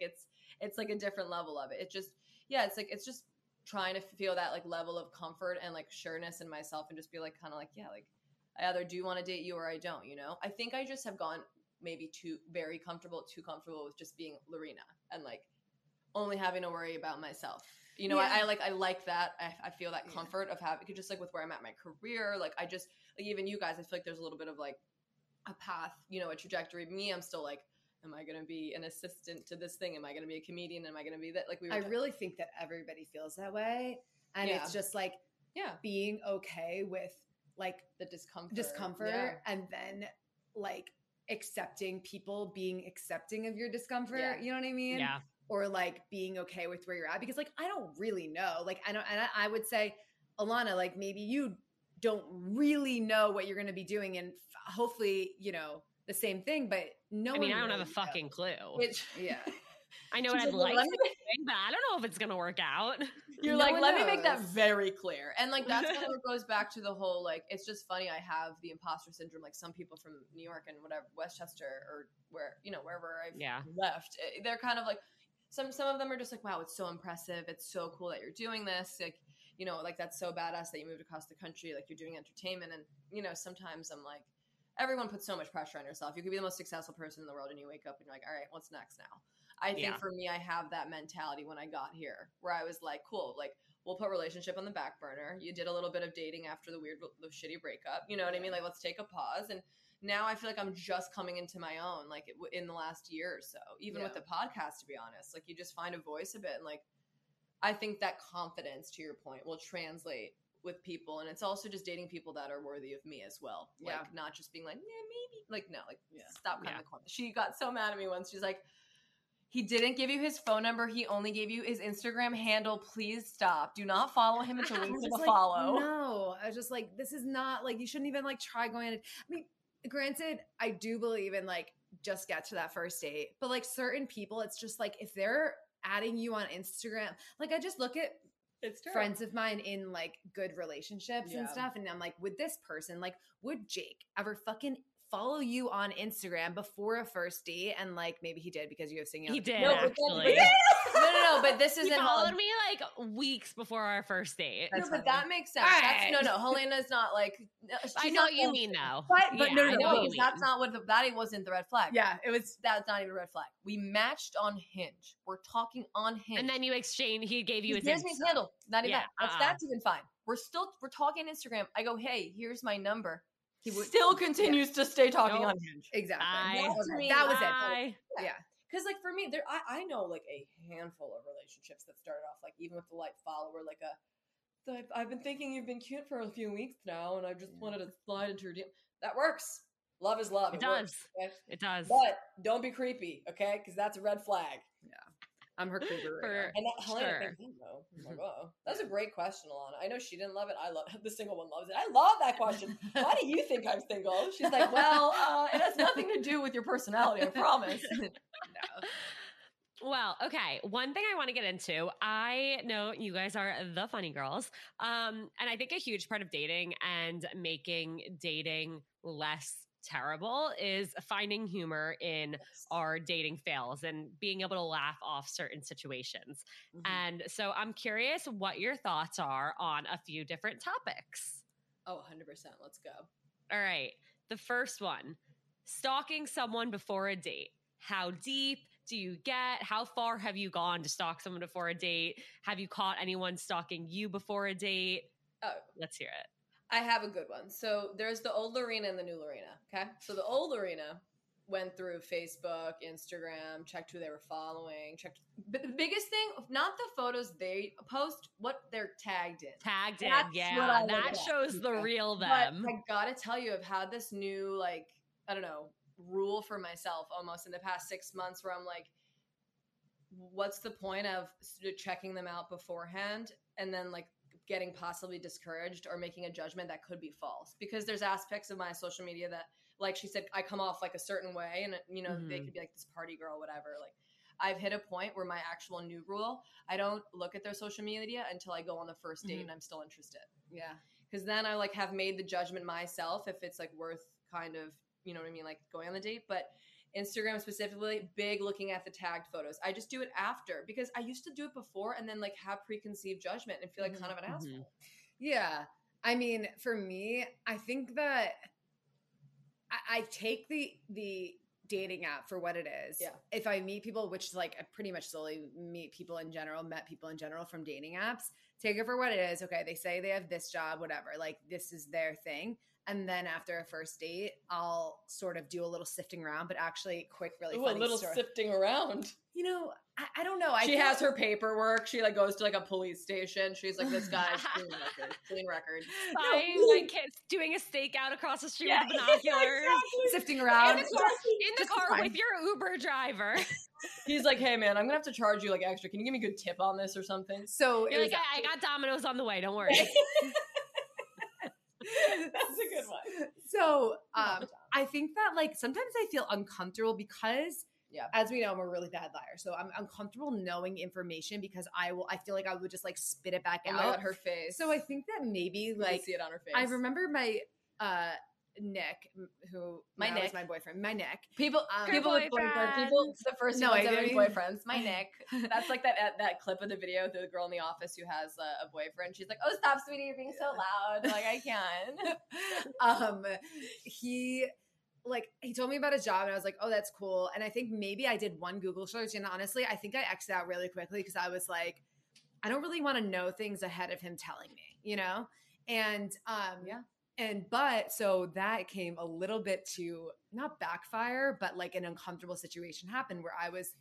it's like a different level of it. It just, it's like, it's just trying to feel that like level of comfort and like sureness in myself and just be like, kind of like, like I either do want to date you or I don't, you know? I think I just have gone maybe too comfortable with just being Laurina and like only having to worry about myself. You know, I like that. I feel that comfort of having, just like with where I'm at in my career. Like I just, like even you guys, I feel like there's a little bit of like a path, you know, a trajectory. Me, I'm still like, am I going to be an assistant to this thing? Am I going to be a comedian? Am I going to be that? Like really think that everybody feels that way. And it's just like being okay with like the discomfort and then like accepting people being accepting of your discomfort. Yeah. You know what I mean? Yeah. Or like being okay with where you're at, because like, I don't really know, like, I would say, Alana, like maybe you don't really know what you're going to be doing and hopefully, you know, the same thing, but I don't have a fucking clue. Which I know I'd like to do, but I don't know if it's going to work out. You're like, let me make that very clear. And like, that's kind of goes back to the whole, like, it's just funny. I have the imposter syndrome. Like some people from New York and whatever, Westchester or where, you know, wherever I've left, they're kind of like, some of them are just like, wow, it's so impressive. It's so cool that you're doing this. Like, you know, like that's so badass that you moved across the country. Like you're doing entertainment. And, you know, sometimes I'm like, everyone puts so much pressure on yourself. You could be the most successful person in the world and you wake up and you're like, all right, what's next now? I think for me, I have that mentality when I got here where I was like, cool, like we'll put relationship on the back burner. You did a little bit of dating after the shitty breakup. You know what I mean? Like, let's take a pause. And now I feel like I'm just coming into my own, like in the last year or so, even with the podcast, to be honest, like you just find a voice a bit. And like, I think that confidence, to your point, will translate with people. And it's also just dating people that are worthy of me as well. Like not just being like, yeah, maybe like, no, like stop around the corner. She got so mad at me once. She's like, he didn't give you his phone number. He only gave you his Instagram handle. Please stop. Do not follow him. It's a waste of a follow. No, I was just like, this is not like, you shouldn't even like try going in. I mean, granted, I do believe in like, just get to that first date, but like certain people, it's just like, if they're adding you on Instagram, like I just look at friends of mine in like good relationships and stuff. And I'm like, would this person, like, would Jake ever fucking follow you on Instagram before a first date? And like, maybe he did because you have seen him. He did, actually. No, but this isn't. He followed me like weeks before our first date. No, but that makes sense. Right. No, Helena's not like. I know what you mean though. But yeah, no. That's not what that wasn't the red flag. Yeah, it was. That's not even a red flag. We matched on Hinge. We're talking on Hinge. And then you exchange. He gave you his handle. Not even. That's even fine. We're talking Instagram. I go, hey, here's my number. He still continues to stay talking on Hinge. Exactly. That was it. Yeah. Because, like, for me, there I know, like, a handful of relationships that started off, like, even with the light follower, like, I've been thinking you've been cute for a few weeks now, and I just wanted to slide into your DM. That works. Love is love. It does. Works, okay? It does. But don't be creepy, okay? Because that's a red flag. Yeah. I'm her creeper. And that Helena thinks, though. I'm like, oh, that's a great question, Alana. I know she didn't love it. I love it. The single one loves it. I love that question. Why do you think I'm single? She's like, well, it has nothing to do with your personality, I promise. Well, okay. One thing I want to get into, I know you guys are the funny girls. And I think a huge part of dating and making dating less terrible is finding humor in our dating fails and being able to laugh off certain situations. Mm-hmm. And so I'm curious what your thoughts are on a few different topics. Oh, 100%. Let's go. All right. The first one, stalking someone before a date. How deep do you get? How far have you gone to stalk someone before a date? Have you caught anyone stalking you before a date? Oh, let's hear it. I have a good one. So there's the old Laurina and the new Laurina. Okay. So the old Laurina went through Facebook, Instagram, checked who they were following, checked. But the biggest thing, not the photos they post, what they're tagged in. That's that shows the real them. But I gotta tell you, I've had this new, like, I don't know, rule for myself almost in the past 6 months where I'm like, what's the point of checking them out beforehand? And then like getting possibly discouraged or making a judgment that could be false, because there's aspects of my social media that, like she said, I come off like a certain way and, you know, they could be like this party girl, whatever. Like I've hit a point where my actual new rule, I don't look at their social media until I go on the first date and I'm still interested. Yeah. Cause then I like have made the judgment myself if it's like worth kind of, you know what I mean? Like going on the date, but Instagram specifically, big looking at the tagged photos. I just do it after because I used to do it before and then like have preconceived judgment and feel like kind of an asshole. Yeah. I mean, for me, I think that I take the dating app for what it is. Yeah. If I meet people, which is like I pretty much solely met people in general from dating apps, take it for what it is. Okay. They say they have this job, whatever, like this is their thing. And then after a first date, I'll sort of do a little sifting around, but actually really funny story. Sifting around. You know, I don't know. She has her paperwork. She like goes to like a police station. She's like, this guy's clean record. Doing a stakeout across the street with binoculars. Exactly. Sifting around. In the car with your Uber driver. He's like, hey man, I'm going to have to charge you like extra. Can you give me a good tip on this or something? So you're like, I got Domino's on the way. Don't worry. That's a good one. So I think that like sometimes I feel uncomfortable because Yeah. As we know, I'm a really bad liar. So I'm uncomfortable knowing information because I feel like I would just like spit it back out. Oh my God, her face. So I think that maybe like see it on her face. I remember my Nick, who is my boyfriend, my Nick. It's the first time I've ever boyfriends. My Nick. That's like that clip of the video, the girl in the office who has a boyfriend. She's like, "Oh, stop, sweetie, you're being so loud. Like I can't." He told me about his job and I was like, "Oh, that's cool." And I think maybe I did one Google search and honestly, I think I X'd out really quickly because I was like, I don't really want to know things ahead of him telling me, you know? And so that came a little bit to not backfire, but like an uncomfortable situation happened where I was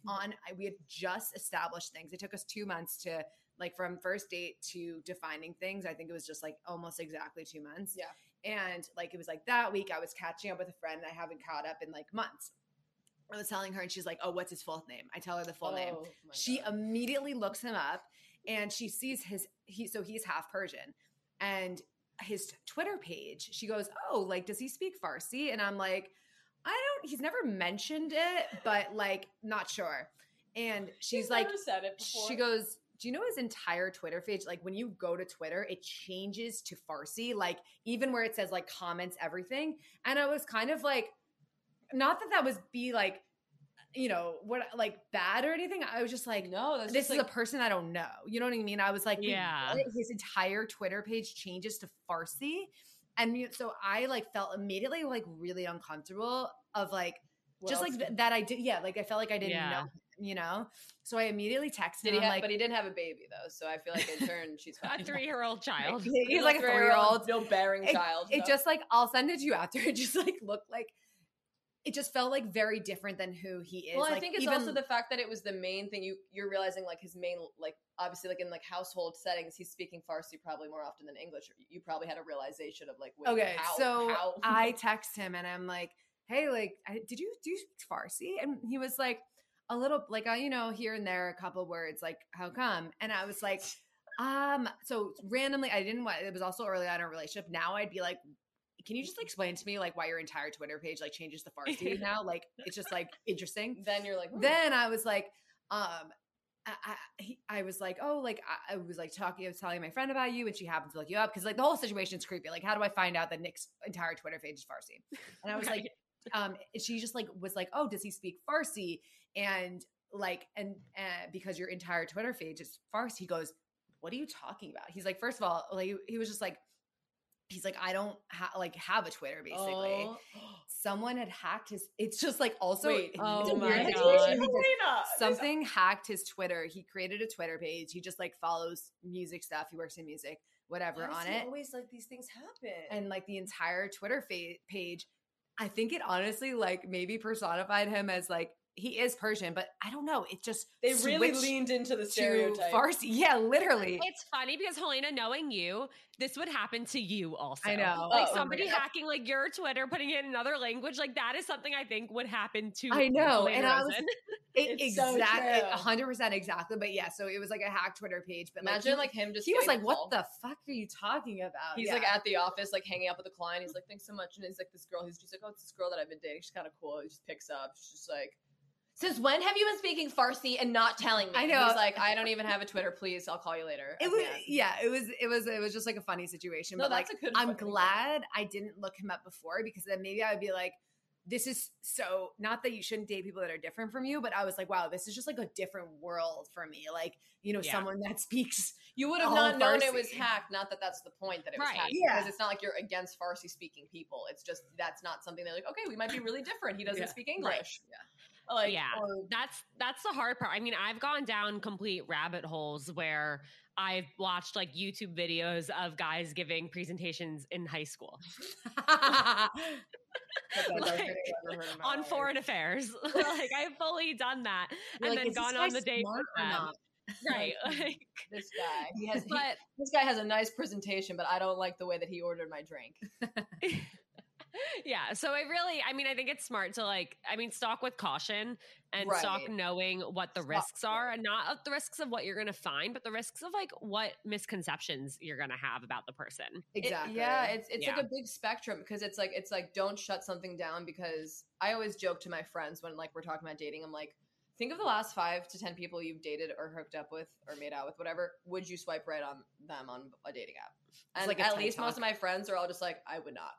we had just established things. It took us 2 months to like from first date to defining things. I think it was just like almost exactly 2 months. Yeah. And like, it was like that week I was catching up with a friend. I haven't caught up in like months. I was telling her and she's like, "Oh, what's his full name?" I tell her the full name. She immediately looks him up and she sees so he's half Persian and his Twitter page, she goes, "Oh, like, does he speak Farsi?" And I'm like, he's never mentioned it, but like, not sure. And she's like, never said it before. She goes, "Do you know his entire Twitter page? Like when you go to Twitter, it changes to Farsi, like even where it says like comments, everything." And I was kind of like, not that was be like, you know, what, like bad or anything. I was just like, no, this is like, a person I don't know. You know what I mean? I was like, yeah, his entire Twitter page changes to Farsi. And so I like felt immediately like really uncomfortable of like, that I did. Yeah. Like I felt like I didn't know, you know? So I immediately texted him. But he didn't have a baby though. So I feel like in turn, she's fine. A 3-year-old child. He's like a 3-year-old. No bearing child. It just like, I'll send it to you after. It just like looked like, it just felt like very different than who he is. Well, I think it's also the fact that it was the main thing you're realizing, like his main, like obviously like in like household settings, he's speaking Farsi probably more often than English. You probably had a realization of like, how. I text him and I'm like, "Hey, like, did you speak Farsi?" And he was like, "A little, like, you know, here and there, a couple words, like, how come?" And I was like, so randomly, it was also early on in our relationship. Now I'd be like, "Can you just like, explain to me like why your entire Twitter page like changes to Farsi now? Like it's just like interesting." Then you're like, Then I was like, I was like, "Oh, like I was like talking, I was telling my friend about you and she happened to look you up." Cause like the whole situation is creepy. Like, how do I find out that Nick's entire Twitter page is Farsi? And I was like, she just like, was like, "Oh, does he speak Farsi?" And like, and because your entire Twitter page is Farsi, he goes, "What are you talking about?" He's like, first of all, like he was just like, he's like, "I don't have a Twitter," basically. Oh. Someone had hacked his. It's just like also. Wait, oh my God. Something hacked his Twitter. He created a Twitter page. He just like follows music stuff. He works in music, whatever on it. Always like these things happen. And like the entire Twitter page, I think it honestly like maybe personified him as like he is Persian, but I don't know. It just they really leaned into the stereotype. Farsi, yeah, literally. It's funny because Helena, knowing you, this would happen to you also. I know, like somebody hacking like your Twitter, putting it in another language, like that is something I think would happen to. I know, Helena and I was exactly 100% exactly, but yeah. So it was like a hacked Twitter page. But imagine like him just—he was like, "What the fuck are you talking about?" He's like at the office, like hanging out with a client. He's like, "Thanks so much," and he's like, "This girl," he's just like, "Oh, it's this girl that I've been dating. She's kind of cool." He just picks up. She's just like, "Since when have you been speaking Farsi and not telling me?" I know. He's like, "I don't even have a Twitter. Please, I'll call you later." It was just like a funny situation. No, but that's like, a good I'm glad I didn't look him up before because then maybe I would be like, "This is so not that you shouldn't date people that are different from you," but I was like, "Wow, this is just like a different world for me." Like, you know, someone that speaks, you would have not known Farsi. It was hacked. Not that that's the point that it was hacked, because it's not like you're against Farsi speaking people. It's just that's not something they're like, "Okay, we might be really different. He doesn't speak English." Right. Yeah. Like, yeah, that's the hard part. I mean, I've gone down complete rabbit holes where I've watched like YouTube videos of guys giving presentations in high school like, on foreign affairs. Like I've fully done that. You're and like, then gone on the date. Right. Like, this guy. This guy has a nice presentation, but I don't like the way that he ordered my drink. Yeah. So I think it's smart to stalk with caution and stalk knowing what the risks are, and not the risks of what you're going to find, but the risks of what misconceptions you're going to have about the person. Exactly. It's like a big spectrum, because it's like, don't shut something down, because I always joke to my friends when we're talking about dating, I'm like, think of the last 5 to 10 people you've dated or hooked up with or made out with, whatever. Would you swipe right on them on a dating app? And at least most of my friends are all just like, I would not.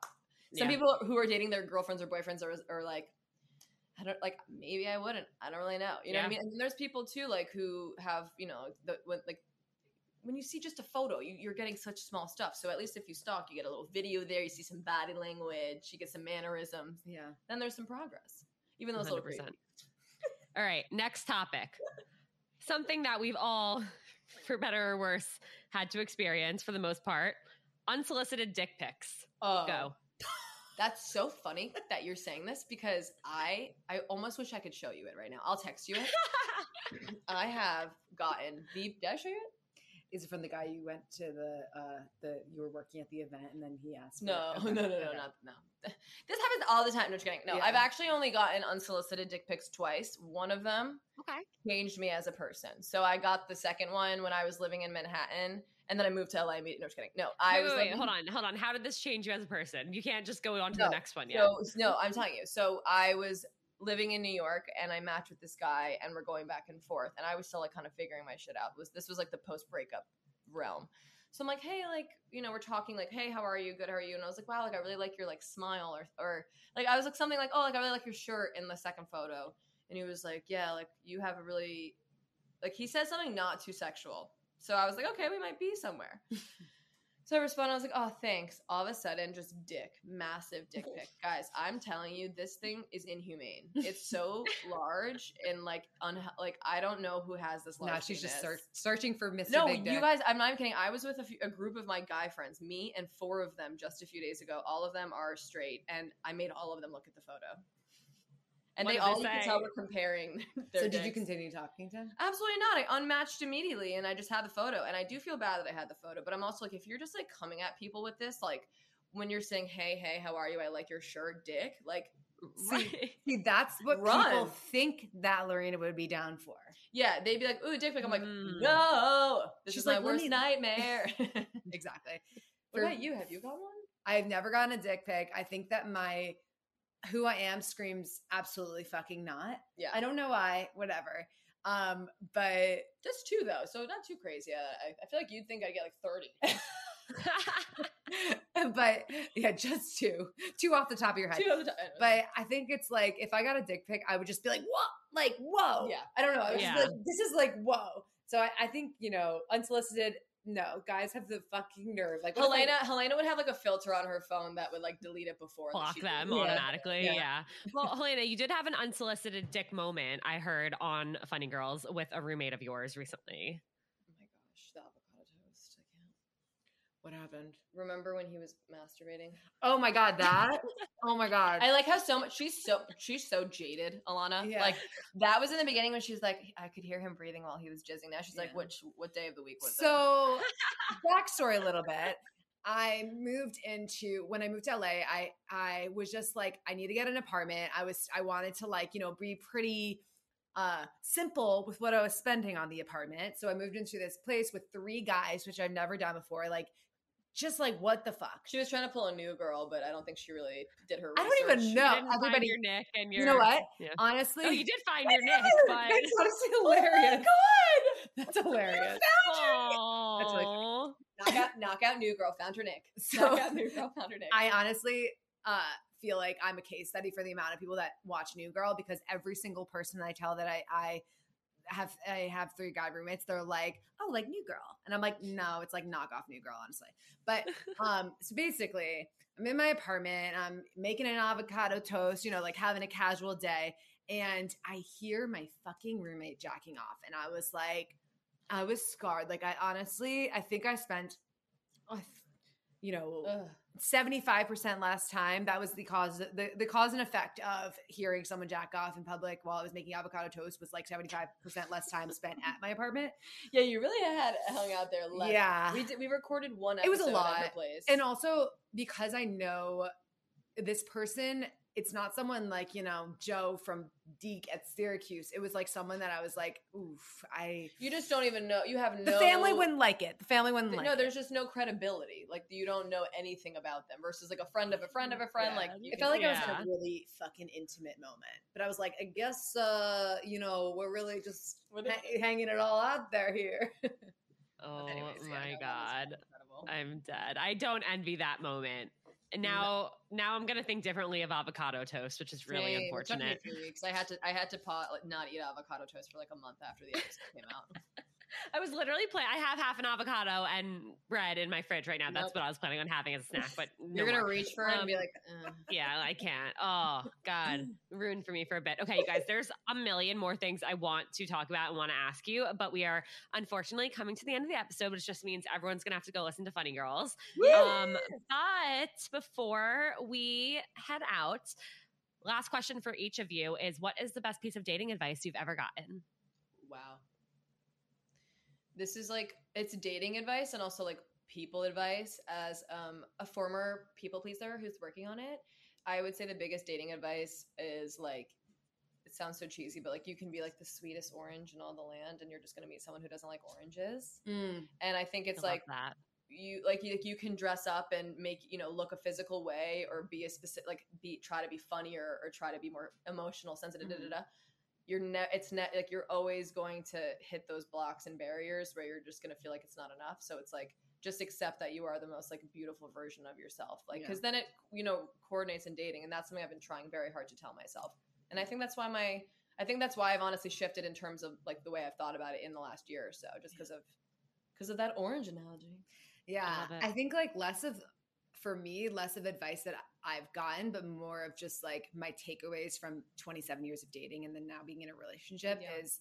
Some people who are dating their girlfriends or boyfriends are like, I don't like, maybe I wouldn't. I don't really know. You know what I mean? And there's people too, who have, when you see just a photo, you're getting such small stuff. So at least if you stalk, you get a little video there. You see some body language, you get some mannerisms. Yeah. Then there's some progress, even though it's 100%. All right, next topic. Something that we've all, for better or worse, had to experience for the most part. Unsolicited dick pics. Oh, go. That's so funny that you're saying this, because I almost wish I could show you it right now. I'll text you it. I have gotten did I show you it? Is it from the guy you went to you were working at the event and then he asked? No. This happens all the time. No, just kidding. No, yeah. I've actually only gotten unsolicited dick pics twice. One of them changed me as a person. So I got the second one when I was living in Manhattan, and then I moved to LA immediately. No, just kidding. No, hold on. How did this change you as a person? You can't just go on to the next one yet. No, I'm telling you. So I was living in New York and I matched with this guy and we're going back and forth. And I was still kind of figuring my shit out. This was the post breakup realm. So I'm like, hey, we're talking hey, how are you? Good. How are you? And I was like, wow, I really like your smile or I was something like, oh, I really like your shirt in the second photo. And he was like, yeah, you have a really, he said something not too sexual. So I was like, okay, we might be somewhere. So I responded. I was like, oh, thanks. All of a sudden, just massive dick pic. Guys, I'm telling you, this thing is inhumane. It's so large and I don't know who has this large. No, she's just searching for Mr. Big Dick. No, you guys, I'm not even kidding. I was with a group of my guy friends, me and 4 of them just a few days ago. All of them are straight. And I made all of them look at the photo. And they all could tell we're comparing their So did dicks. You continue talking to him? Absolutely not. I unmatched immediately and I just had the photo. And I do feel bad that I had the photo. But I'm also if you're just coming at people with this, when you're saying, hey, how are you? I like your shirt, dick. See, that's what people think that Laurina would be down for. Yeah, they'd be like, ooh, dick pic. I'm like, no, this is my worst nightmare. Exactly. What about you? Have you got one? I've never gotten a dick pic. I think that my... who I am screams absolutely fucking not. Yeah. I don't know why, whatever. But just 2 though. So not too crazy. I feel like you'd think I'd get 30. But yeah, just 2 off the top of your head. 2 off the top. But I think it's if I got a dick pic, I would just be like, what? Like, whoa. Yeah. I don't know. I was just this is whoa. So I think, unsolicited, no, guys have the fucking nerve. Helena would have a filter on her phone that would delete it before. Block them automatically. Yeah. Well, Helena, you did have an unsolicited dick moment I heard on Funny Girls with a roommate of yours recently. Oh my gosh, the avocado toast. I can't. What happened? Remember when he was masturbating? Oh my God, that? Oh my God. I how so much. She's so jaded, Alana. Yeah. That was in the beginning when she was I could hear him breathing while he was jizzing. Now she's what day of the week was it? So backstory a little bit. When I moved to LA, I was just I need to get an apartment. I wanted to be pretty simple with what I was spending on the apartment. So I moved into this place with 3 guys, which I've never done before. What the fuck? She was trying to pull a new girl, but I don't think she really did her research. I don't even know. Everybody, your Nick and your, you know what? Yeah. Honestly, you did find your Nick. But... that's honestly hilarious. Oh my God, that's hilarious. Found your Nick. That's really knockout new girl found her Nick. Knockout new girl found her Nick. I honestly feel like I'm a case study for the amount of people that watch New Girl, because every single person I tell that I have 3 guy roommates, they're like, oh, New Girl. And I'm like, no, it's knock off New Girl, honestly. But so basically I'm in my apartment, I'm making an avocado toast, having a casual day. And I hear my fucking roommate jacking off. And I was I was scarred. I think I spent, 75% less time. That was the cause, the cause and effect of hearing someone jack off in public while I was making avocado toast was 75% less time spent at my apartment. Yeah, you really had hung out there. Yeah, we recorded one episode. It was a lot. At her place. And also because I know this person, it's not someone like, you know, Joe from Deke at Syracuse. It was like someone that I was like, oof, You just don't even know. You have no. The family wouldn't like it. The family wouldn't like it. No, there's just no credibility. Like, you don't know anything about them versus like a friend of a friend of a friend. Yeah. Like, it felt like I was in a really fucking intimate moment. But I was like, I guess, you know, we're really just hanging it all out there here. Oh, anyways, my God. I'm dead. I don't envy that moment. And now I'm gonna think differently of avocado toast, which is really unfortunate. It took me 3 weeks. I had to pause, like, not eat avocado toast for like a month after the episode came out. I was literally I have half an avocado and bread in my fridge right now. That's what I was planning on having as a snack. But you're gonna reach for it and be like, yeah, I can't. Oh God, ruined for me for a bit. Okay, you guys, there's a million more things I want to talk about and want to ask you, but we are unfortunately coming to the end of the episode, which just means everyone's gonna have to go listen to Funny Girls. But before we head out, last question for each of you is: what is the best piece of dating advice you've ever gotten? Wow. This is like, it's dating advice and also like people advice. As a former people pleaser who's working on it, I would say the biggest dating advice is like, it sounds so cheesy, but like, you can be like the sweetest orange in all the land and you're just going to meet someone who doesn't like oranges. And I think it's like that. You can dress up and make, you know, look a physical way or be a specific, like try to be funnier or try to be more emotional, sensitive, you're always going to hit those blocks and barriers where you're just going to feel like it's not enough. So it's like, just accept that you are the most like beautiful version of yourself. Like, cause then it, you know, coordinates in dating. And that's something I've been trying very hard to tell myself. And I think that's why I've honestly shifted in terms of like the way I've thought about it in the last year or so, just because of that orange analogy. Yeah. I think like less of advice that I've gotten, but more of just like my takeaways from 27 years of dating and then now being in a relationship is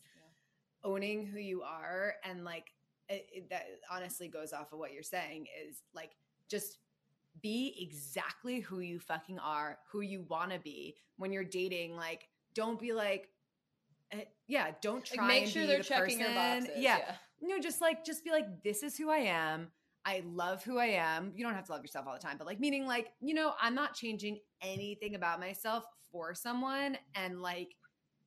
owning who you are. And like, that honestly goes off of what you're saying, is like, just be exactly who you fucking are, who you want to be when you're dating. Like, don't be like, don't try like, make sure they're checking your boxes. Yeah. No, just be like, this is who I am. I love who I am. You don't have to love yourself all the time, but like, meaning like, you know, I'm not changing anything about myself for someone, and like,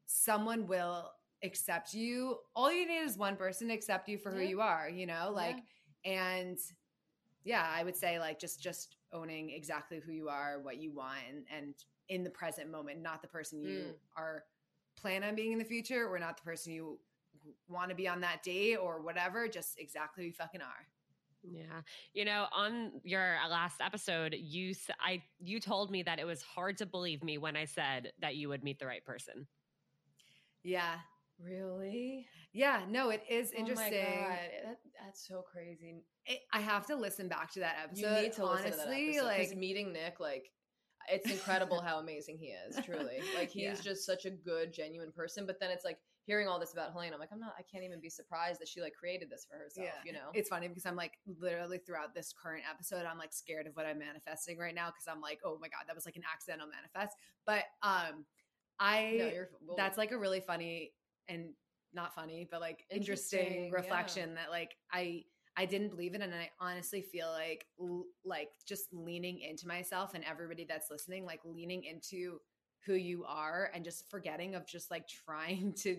someone will accept you. All you need is one person to accept you for who you are, you know, like, and I would say like, just owning exactly who you are, what you want, and in the present moment, not the person you are plan on being in the future, or not the person you want to be on that day or whatever, just exactly who you fucking are. Yeah. You know, on your last episode, you told me that it was hard to believe me when I said that you would meet the right person. Yeah. Really? Yeah. No, it is interesting. Oh my God. That's so crazy. I have to listen back to that episode. You need to listen to that episode. Like, 'cause meeting Nick, like, it's incredible how amazing he is, truly. Like, he's just such a good, genuine person. But then it's like, hearing all this about Helena, I'm like, I can't even be surprised that she like created this for herself, you know? It's funny because I'm like, literally throughout this current episode, I'm like scared of what I'm manifesting right now. 'Cause I'm like, oh my God, that was like an accidental manifest. But that's like a really funny, and not funny, but like interesting reflection that like, I didn't believe it. And I honestly feel like just leaning into myself, and everybody that's listening, like leaning into who you are, and just forgetting of just like trying to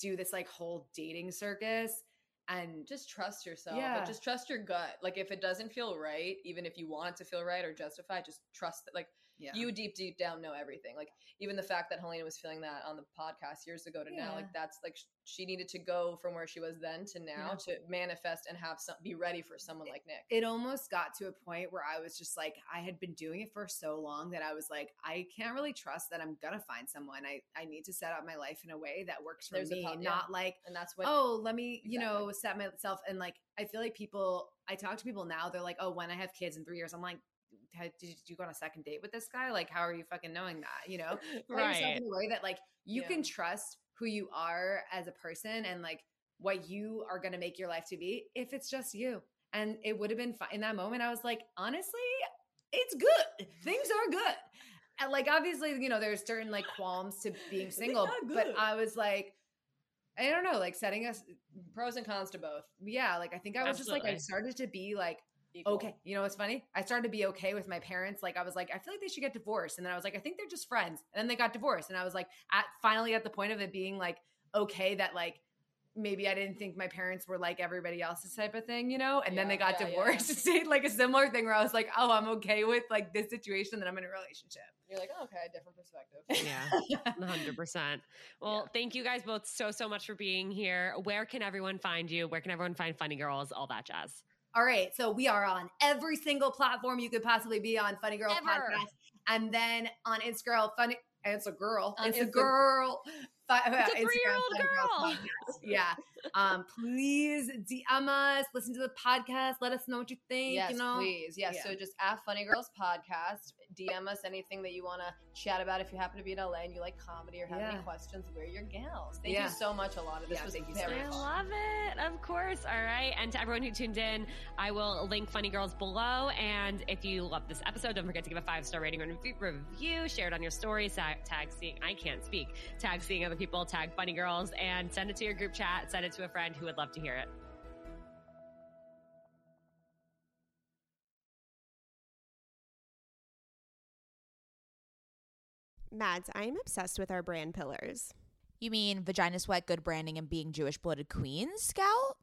do this like whole dating circus, and just trust yourself. Yeah. Just trust your gut. Like, if it doesn't feel right, even if you want it to feel right or justified, just trust that like you deep down know everything. Like, even the fact that Helena was feeling that on the podcast years ago to now, like that's like she needed to go from where she was then to now to manifest and have be ready for someone like Nick. It almost got to a point where I was just like, I had been doing it for so long that I was like, I can't really trust that I'm going to find someone. I need to set up my life in a way that works for me, not like, and that's when, you know, set myself. And like, I feel like I talk to people now, they're like, oh, when I have kids in 3 years, I'm like, did you go on a second date with this guy? Like, how are you fucking knowing that? You know, right. In a way that like, you can trust who you are as a person and like what you are going to make your life to be if it's just you. And it would have been fine. In that moment, I was like, honestly, it's good. Things are good. And like, obviously, you know, there's certain like qualms to being single, but I was like, I don't know, like setting us pros and cons to both. Yeah. Like, I think I was just like, I started to be like, okay. You know what's funny? I started to be okay with my parents. Like I was like, I feel like they should get divorced. And then I was like, I think they're just friends. And then they got divorced. And I was like, finally at the point of it being like, okay, that like, maybe I didn't think my parents were like everybody else's type of thing, you know? And then they got divorced. Yeah. Like a similar thing where I was like, oh, I'm okay with like this situation that I'm in a relationship. You're like, oh, okay, different perspective. Yeah, 100%. Well, thank you guys both so much for being here. Where can everyone find you? Where can everyone find Funny Girls? All that jazz. All right. So we are on every single platform you could possibly be on, Funny Girl Podcast. And then on Instagram, it's a 3-year-old girl. Yeah. Please DM us, listen to the podcast, let us know what you think. Yes, you know? Please. Yes. Yeah. So just @ Funny Girls Podcast, DM us anything that you want to chat about if you happen to be in LA and you like comedy or have any questions. We're your gals. Thank you so much, Alana. This was very fun. I love it. Of course. All right. And to everyone who tuned in, I will link Funny Girls below. And if you love this episode, don't forget to give a 5-star rating or review, share it on your story, tag Seeing Other People, tag Funny Girls, and send it to your group chat, send it to a friend who would love to hear it. Mads, I am obsessed with our brand pillars. You mean vagina sweat, good branding, and being Jewish blooded queens, Scout?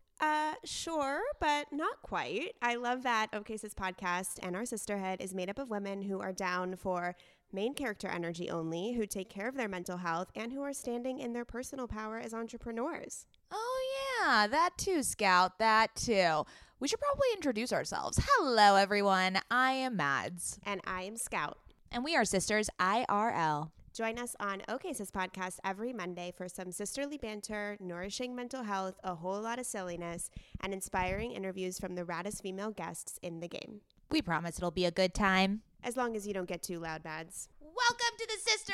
Sure, but not quite. I love that OKSIS podcast and our sisterhood is made up of women who are down for main character energy only, who take care of their mental health, and who are standing in their personal power as entrepreneurs. Oh yeah, that too, Scout, that too. We should probably introduce ourselves. Hello everyone, I am Mads. And I am Scout. And we are sisters IRL. Join us on OKSIS Podcast every Monday for some sisterly banter, nourishing mental health, a whole lot of silliness, and inspiring interviews from the raddest female guests in the game. We promise it'll be a good time. As long as you don't get too loud, Mads. Welcome to the sister